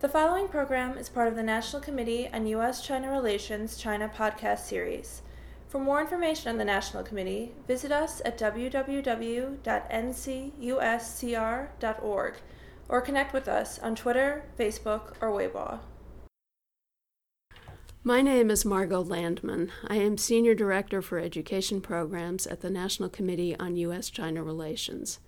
The following program is part of the National Committee on U.S.-China Relations China podcast series. For more information on the National Committee, visit us at www.ncuscr.org or connect with us on Twitter, Facebook, or Weibo. My name is Margot Landman. I am Senior Director for Education Programs at the National Committee on U.S.-China Relations.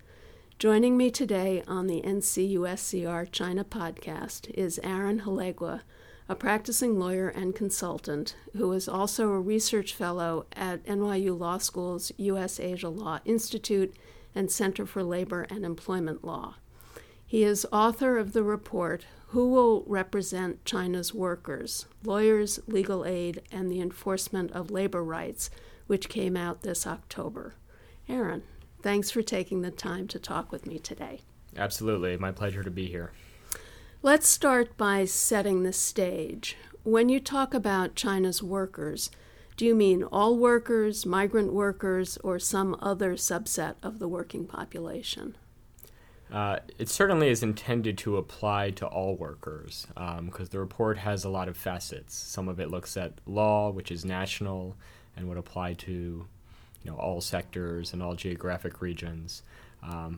Joining me today on the NCUSCR China podcast is Aaron Halegua, a practicing lawyer and consultant who is also a research fellow at NYU Law School's U.S.-Asia Law Institute and Center for Labor and Employment Law. He is author of the report, Who Will Represent China's Workers? Lawyers, Legal Aid, and the Enforcement of Labor Rights, which came out this October. Aaron, thanks for taking the time to talk with me today. Absolutely. My pleasure to be here. Let's start by setting the stage. When you talk about China's workers, do you mean all workers, migrant workers, or some other subset of the working population? It certainly is intended to apply to all workers because the report has a lot of facets. Some of it looks at law, which is national and would apply to all sectors and all geographic regions.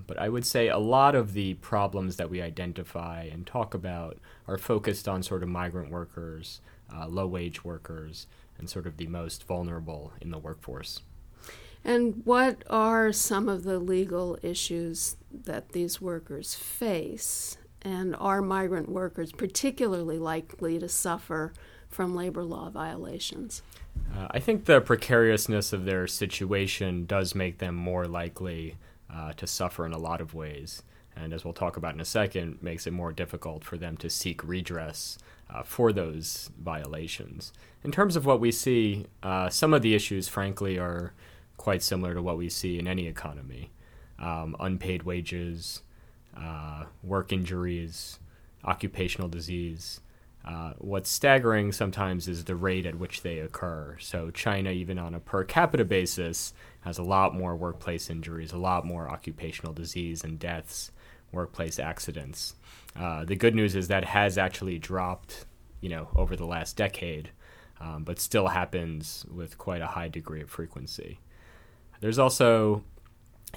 But I would say a lot of the problems that we identify and talk about are focused on sort of migrant workers, low-wage workers, and sort of the most vulnerable in the workforce. And what are some of the legal issues that these workers face? And are migrant workers particularly likely to suffer from labor law violations? I think the precariousness of their situation does make them more likely to suffer in a lot of ways. And as we'll talk about in a second, makes it more difficult for them to seek redress for those violations. In terms of what we see, some of the issues, frankly, are quite similar to what we see in any economy. Unpaid wages, work injuries, occupational disease. What's staggering sometimes is the rate at which they occur. So China, even on a per capita basis, has a lot more workplace injuries, a lot more occupational disease and deaths, workplace accidents. The good news is that has actually dropped, over the last decade, but still happens with quite a high degree of frequency. There's also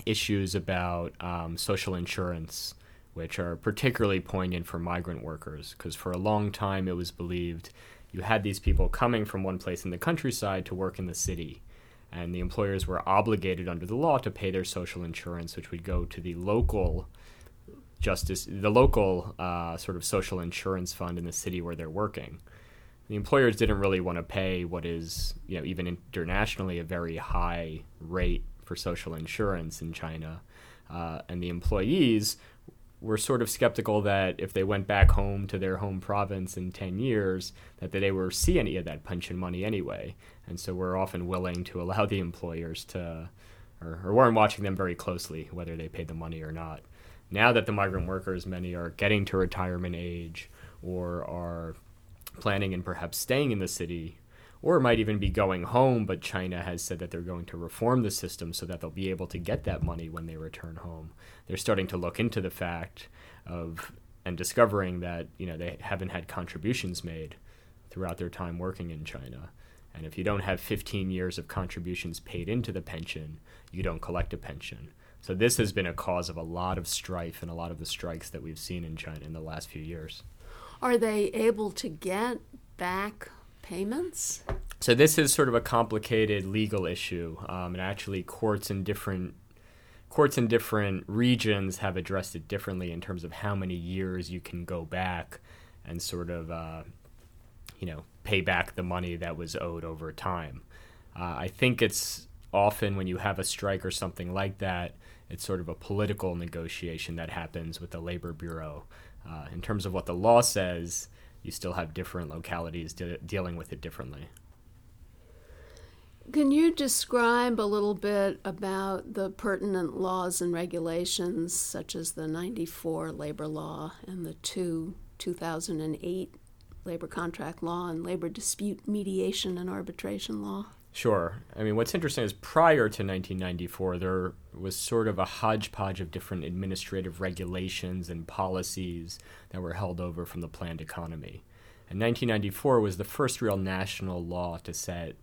issues about social insurance, which are particularly poignant for migrant workers, because for a long time it was believed you had these people coming from one place in the countryside to work in the city, and the employers were obligated under the law to pay their social insurance, which would go to the local sort of social insurance fund in the city where they're working. The employers didn't really want to pay what is, even internationally, a very high rate for social insurance in China, and the employees were sort of skeptical that if they went back home to their home province in 10 years, that they would see any of that pension money anyway. And so we're often willing to allow the employers to, or weren't watching them very closely, whether they paid the money or not. Now that the migrant workers, many are getting to retirement age or are planning and perhaps staying in the city, or might even be going home, but China has said that they're going to reform the system so that they'll be able to get that money when they return home. They're starting to look into the fact of and discovering that they haven't had contributions made throughout their time working in China. And if you don't have 15 years of contributions paid into the pension, you don't collect a pension. So this has been a cause of a lot of strife and a lot of the strikes that we've seen in China in the last few years. Are they able to get back payments? So this is sort of a complicated legal issue, and actually courts in different regions have addressed it differently in terms of how many years you can go back and sort of, pay back the money that was owed over time. I think it's often when you have a strike or something like that, it's sort of a political negotiation that happens with the Labor Bureau. In terms of what the law says, you still have different localities dealing with it differently. Can you describe a little bit about the pertinent laws and regulations, such as the 1994 labor law and the 2008 labor contract law and labor dispute mediation and arbitration law? Sure. I mean, what's interesting is prior to 1994, there was sort of a hodgepodge of different administrative regulations and policies that were held over from the planned economy. And 1994 was the first real national law to set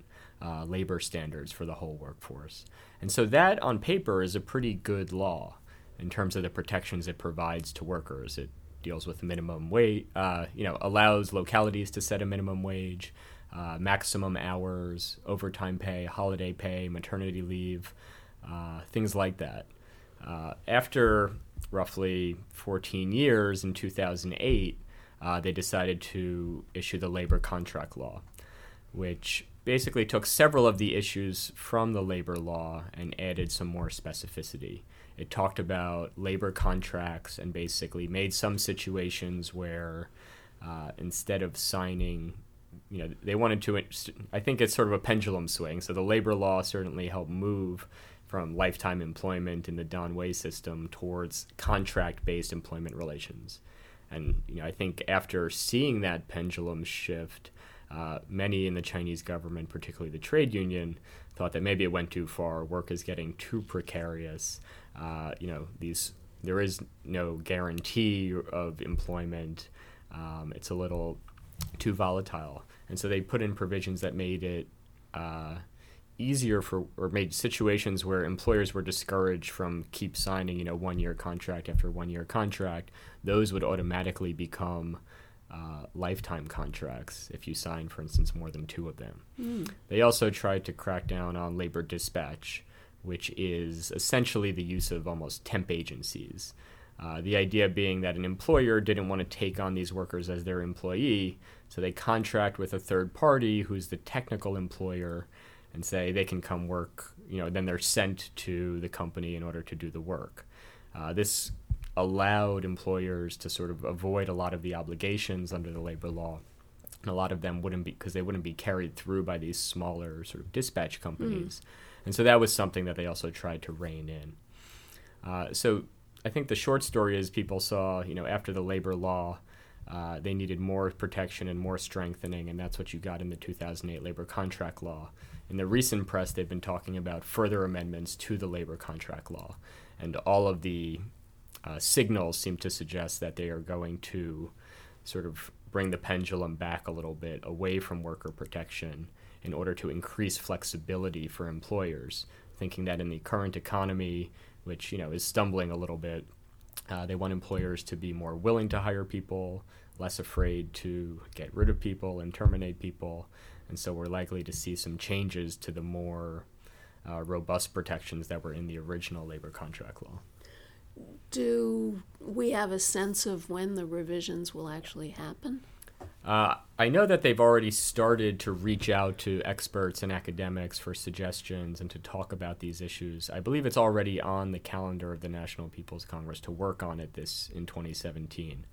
labor standards for the whole workforce. And so that, on paper, is a pretty good law in terms of the protections it provides to workers. It deals with minimum wage, allows localities to set a minimum wage, maximum hours, overtime pay, holiday pay, maternity leave, things like that. After roughly 14 years, in 2008, they decided to issue the labor contract law, which basically took several of the issues from the labor law and added some more specificity. It talked about labor contracts and basically made some situations where instead of signing, they wanted to, I think it's sort of a pendulum swing. So the labor law certainly helped move from lifetime employment in the Don Wei system towards contract-based employment relations. And I think after seeing that pendulum shift, many in the Chinese government, particularly the trade union, thought that maybe it went too far. Work is getting too precarious. There is no guarantee of employment. It's a little too volatile. And so they put in provisions that made it easier for, or made situations where employers were discouraged from keep signing, one-year contract after one-year contract. Those would automatically become lifetime contracts if you sign, for instance, more than two of them. They also tried to crack down on labor dispatch, which is essentially the use of almost temp agencies. The idea being that an employer didn't want to take on these workers as their employee, so they contract with a third party who's the technical employer and say they can come work, then they're sent to the company in order to do the work. This allowed employers to sort of avoid a lot of the obligations under the labor law. And a lot of them wouldn't be, because they wouldn't be carried through by these smaller sort of dispatch companies. And so that was something that they also tried to rein in. So I think the short story is people saw, after the labor law, they needed more protection and more strengthening, and that's what you got in the 2008 labor contract law. In the recent press, they've been talking about further amendments to the labor contract law, and all of the signals seem to suggest that they are going to sort of bring the pendulum back a little bit away from worker protection in order to increase flexibility for employers, thinking that in the current economy, which is stumbling a little bit, they want employers to be more willing to hire people, less afraid to get rid of people and terminate people. And so we're likely to see some changes to the more robust protections that were in the original labor contract law. Do we have a sense of when the revisions will actually happen? I know that they've already started to reach out to experts and academics for suggestions and to talk about these issues. I believe it's already on the calendar of the National People's Congress to work on it in 2017.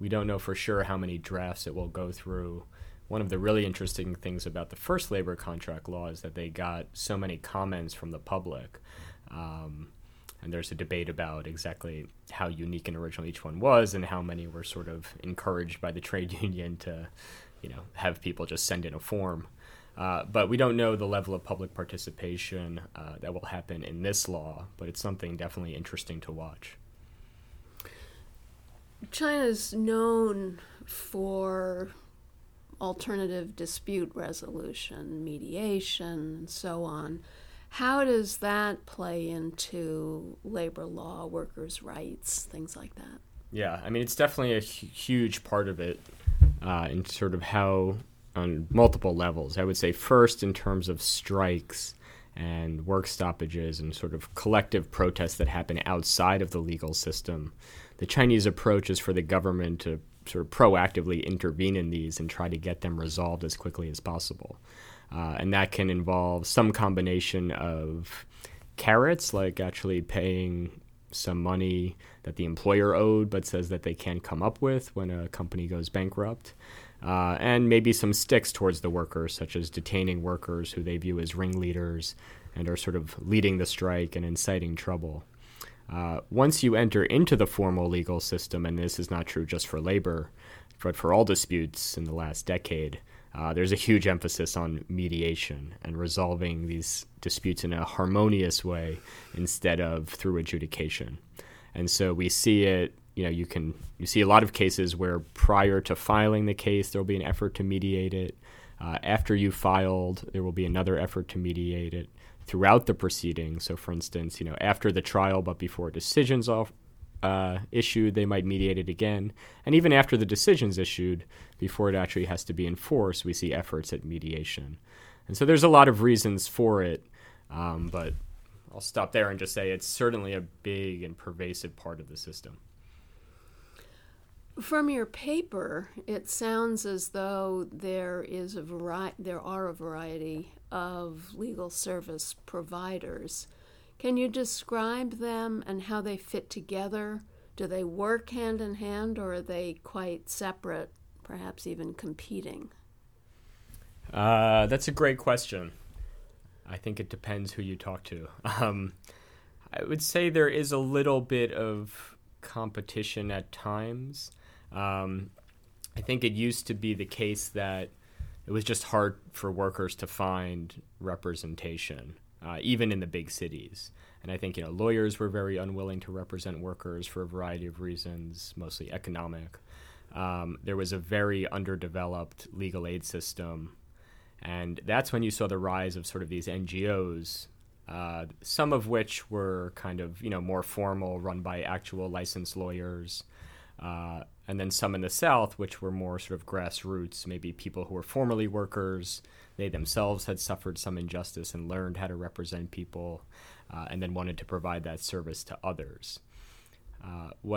We don't know for sure how many drafts it will go through. One of the really interesting things about the first labor contract law is that they got so many comments from the public. And there's a debate about exactly how unique and original each one was and how many were sort of encouraged by the trade union to, have people just send in a form. But we don't know the level of public participation that will happen in this law, but it's something definitely interesting to watch. China's known for alternative dispute resolution, mediation, and so on. How does that play into labor law, workers' rights, things like that? Yeah, I mean, it's definitely a huge part of it in sort of how, on multiple levels. I would say first in terms of strikes and work stoppages and sort of collective protests that happen outside of the legal system. The Chinese approach is for the government to sort of proactively intervene in these and try to get them resolved as quickly as possible. And that can involve some combination of carrots, like actually paying some money that the employer owed but says that they can't come up with when a company goes bankrupt, and maybe some sticks towards the workers, such as detaining workers who they view as ringleaders and are sort of leading the strike and inciting trouble. Once you enter into the formal legal system, and this is not true just for labor, but for all disputes in the last decade, There's a huge emphasis on mediation and resolving these disputes in a harmonious way instead of through adjudication. And so we see it, you see a lot of cases where prior to filing the case, there'll be an effort to mediate it. After you filed, there will be another effort to mediate it throughout the proceeding. So for instance, after the trial but before decisions issued, they might mediate it again. And even after the decision's issued, before it actually has to be enforced, we see efforts at mediation. And so there's a lot of reasons for it, but I'll stop there and just say it's certainly a big and pervasive part of the system. From your paper, it sounds as though there are a variety of legal service providers. Can you describe them and how they fit together? Do they work hand in hand, or are they quite separate, perhaps even competing? That's a great question. I think it depends who you talk to. I would say there is a little bit of competition at times. I think it used to be the case that it was just hard for workers to find representation, even in the big cities. And I think, lawyers were very unwilling to represent workers for a variety of reasons, mostly economic. There was a very underdeveloped legal aid system. And that's when you saw the rise of sort of these NGOs, some of which were kind of, more formal, run by actual licensed lawyers. And then some in the South, which were more sort of grassroots, maybe people who were formerly workers. They themselves had suffered some injustice and learned how to represent people, and then wanted to provide that service to others. It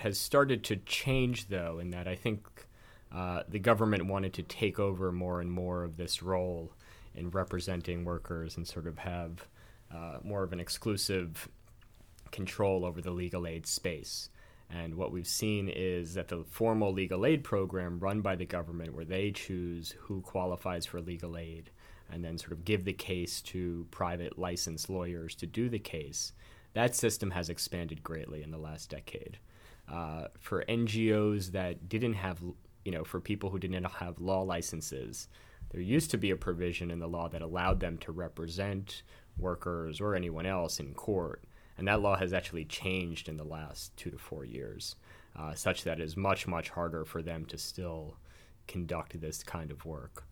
has started to change, though, in that I think the government wanted to take over more and more of this role in representing workers and sort of have more of an exclusive control over the legal aid space. And what we've seen is that the formal legal aid program run by the government, where they choose who qualifies for legal aid and then sort of give the case to private licensed lawyers to do the case, that system has expanded greatly in the last decade. For NGOs that didn't have, for people who didn't have law licenses, there used to be a provision in the law that allowed them to represent workers or anyone else in court. And that law has actually changed in the last 2 to 4 years, such that it is much, much harder for them to still conduct this kind of work.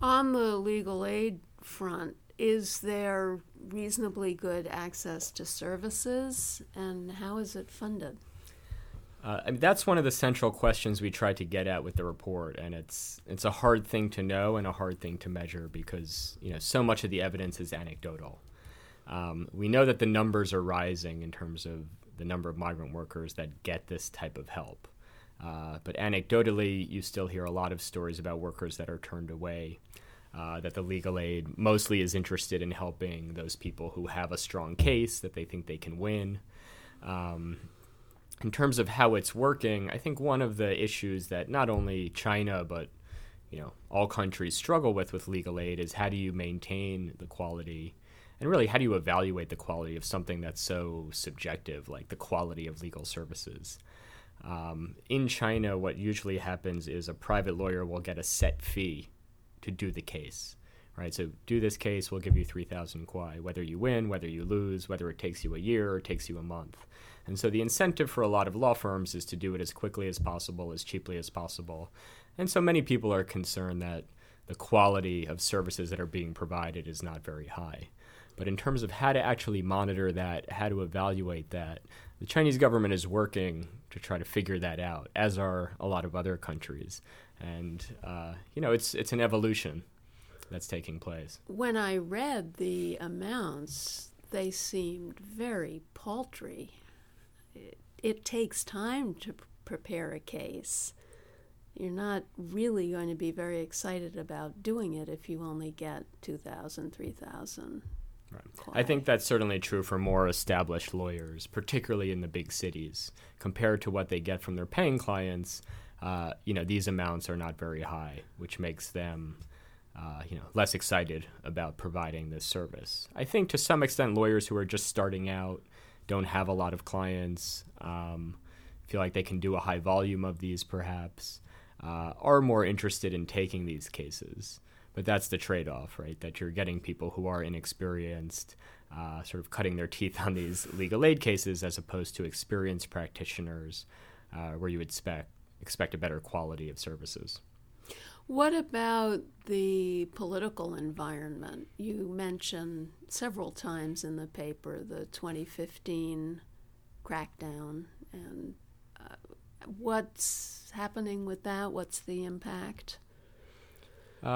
On the legal aid front, is there reasonably good access to services, and how is it funded? That's one of the central questions we try to get at with the report, and it's a hard thing to know and a hard thing to measure because so much of the evidence is anecdotal. We know that the numbers are rising in terms of the number of migrant workers that get this type of help. But anecdotally, you still hear a lot of stories about workers that are turned away, that the legal aid mostly is interested in helping those people who have a strong case that they think they can win. In terms of how it's working, I think one of the issues that not only China but all countries struggle with legal aid is how do you maintain the quality. And really, how do you evaluate the quality of something that's so subjective, like the quality of legal services? In China, what usually happens is a private lawyer will get a set fee to do the case, right? So do this case, we'll give you 3,000 kwai, whether you win, whether you lose, whether it takes you a year or it takes you a month. And so the incentive for a lot of law firms is to do it as quickly as possible, as cheaply as possible. And so many people are concerned that the quality of services that are being provided is not very high. But in terms of how to actually monitor that, how to evaluate that, the Chinese government is working to try to figure that out, as are a lot of other countries. And, it's an evolution that's taking place. When I read the amounts, they seemed very paltry. It takes time to prepare a case. You're not really going to be very excited about doing it if you only get 2,000, 3,000. Right. I think that's certainly true for more established lawyers, particularly in the big cities. Compared to what they get from their paying clients, these amounts are not very high, which makes them, less excited about providing this service. I think to some extent lawyers who are just starting out, don't have a lot of clients, feel like they can do a high volume of these perhaps. are more interested in taking these cases. But that's the trade-off, right? That you're getting people who are inexperienced, sort of cutting their teeth on these legal aid cases as opposed to experienced practitioners where you would expect a better quality of services. What about the political environment? You mentioned several times in the paper the 2015 crackdown, and what's happening with that? What's the impact?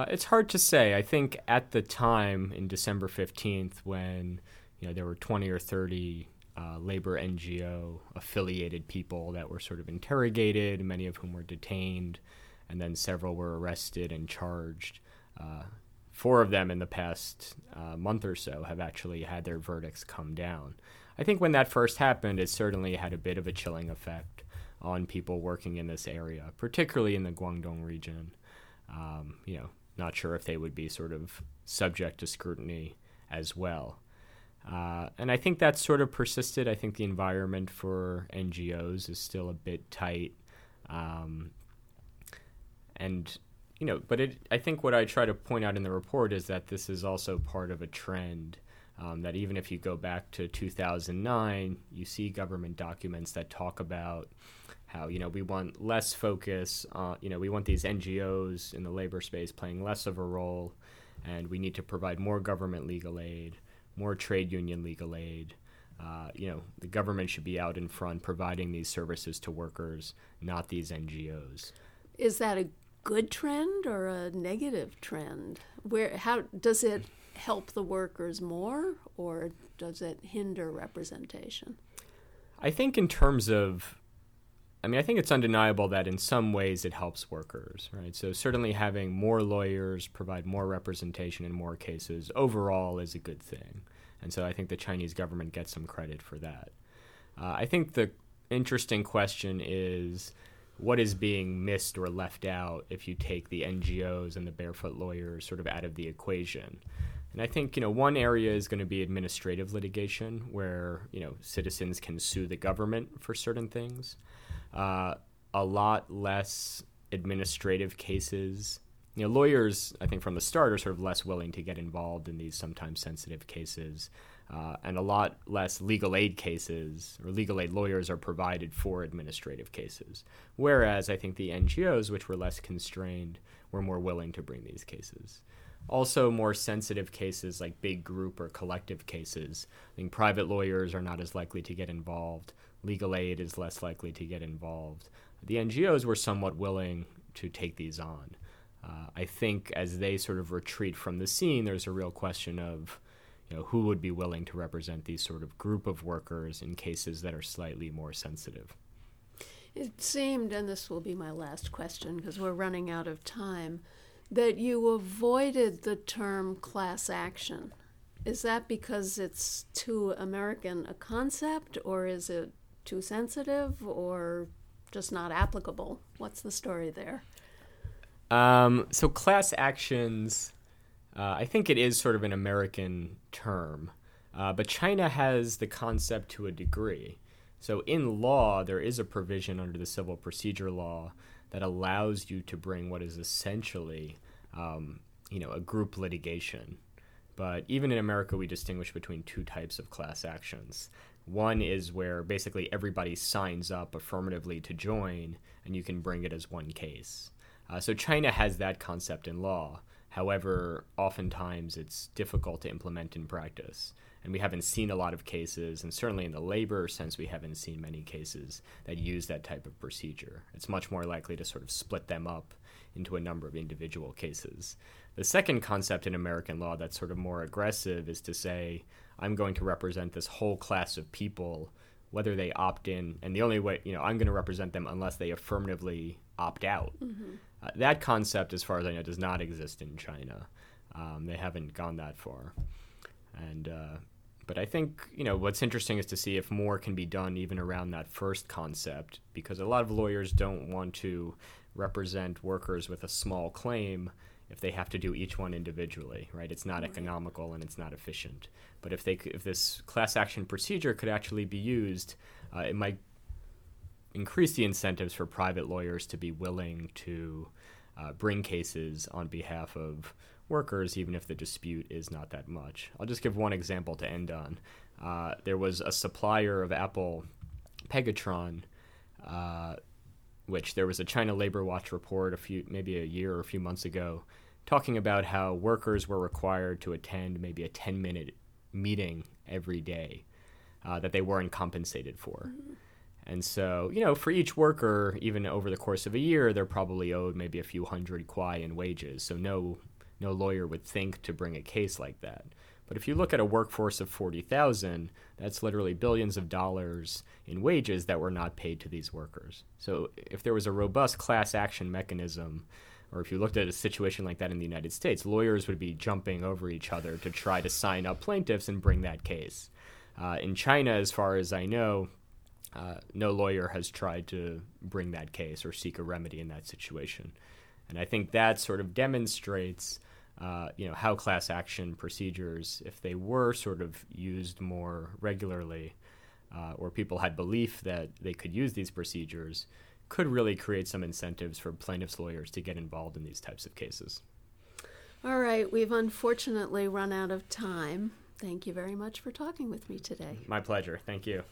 It's hard to say. I think at the time, in December 15th, when there were 20 or 30 labor NGO-affiliated people that were sort of interrogated, many of whom were detained, and then several were arrested and charged. Four of them in the past month or so have actually had their verdicts come down. I think when that first happened, it certainly had a bit of a chilling effect on people working in this area, particularly in the Guangdong region. Not sure if they would be sort of subject to scrutiny as well. And I think that's sort of persisted. I think the environment for NGOs is still a bit tight. I think what I try to point out in the report is that this is also part of a trend, that even if you go back to 2009, you see government documents that talk about how, we want less focus, we want these NGOs in the labor space playing less of a role, and we need to provide more government legal aid, more trade union legal aid. The government should be out in front providing these services to workers, not these NGOs. Is that a good trend or a negative trend? How does it help the workers more, or does it hinder representation? I think it's undeniable that in some ways it helps workers, right? So certainly having more lawyers provide more representation in more cases overall is a good thing. And so I think the Chinese government gets some credit for that. I think the interesting question is, what is being missed or left out if you take the NGOs and the barefoot lawyers sort of out of the equation? And I think, one area is going to be administrative litigation where, citizens can sue the government for certain things. A lot less administrative cases. Lawyers, I think from the start, are sort of less willing to get involved in these sometimes sensitive cases. And a lot less legal aid cases or legal aid lawyers are provided for administrative cases. Whereas I think the NGOs, which were less constrained, were more willing to bring these cases. Also more sensitive cases like big group or collective cases. I think private lawyers are not as likely to get involved. Legal aid is less likely to get involved. The NGOs were somewhat willing to take these on. I think as they sort of retreat from the scene, there's a real question of who would be willing to represent these sort of group of workers in cases that are slightly more sensitive? It seemed, and this will be my last question because we're running out of time, that you avoided the term class action. Is that because it's too American a concept, or is it too sensitive, or just not applicable? What's the story there? So class actions... I think it is sort of an American term, but China has the concept to a degree. So in law, there is a provision under the Civil Procedure Law that allows you to bring what is essentially, a group litigation. But even in America, we distinguish between two types of class actions. One is where basically everybody signs up affirmatively to join, and you can bring it as one case. So China has that concept in law. However, oftentimes it's difficult to implement in practice. And we haven't seen a lot of cases, and certainly in the labor sense, we haven't seen many cases that use that type of procedure. It's much more likely to sort of split them up into a number of individual cases. The second concept in American law that's sort of more aggressive is to say, I'm going to represent this whole class of people, whether they opt in, and the only way, I'm going to represent them unless they affirmatively opt out. Mm-hmm. That concept, as far as I know, does not exist in China. They haven't gone that far. But I think, what's interesting is to see if more can be done even around that first concept, because a lot of lawyers don't want to represent workers with a small claim if they have to do each one individually, right? It's not economical and it's not efficient. But if this class action procedure could actually be used, it might increase the incentives for private lawyers to be willing to bring cases on behalf of workers, even if the dispute is not that much. I'll just give one example to end on. There was a supplier of Apple, Pegatron, which there was a China Labor Watch report a few months ago talking about how workers were required to attend maybe a 10-minute meeting every day that they weren't compensated for. Mm-hmm. And so, you know, for each worker, even over the course of a year, they're probably owed maybe a few hundred kwai in wages. So no lawyer would think to bring a case like that. But if you look at a workforce of 40,000, that's literally billions of dollars in wages that were not paid to these workers. So if there was a robust class action mechanism, or if you looked at a situation like that in the United States, lawyers would be jumping over each other to try to sign up plaintiffs and bring that case. In China, as far as I know, no lawyer has tried to bring that case or seek a remedy in that situation. And I think that sort of demonstrates, how class action procedures, if they were sort of used more regularly or people had belief that they could use these procedures, could really create some incentives for plaintiffs' lawyers to get involved in these types of cases. All right. We've unfortunately run out of time. Thank you very much for talking with me today. My pleasure. Thank you.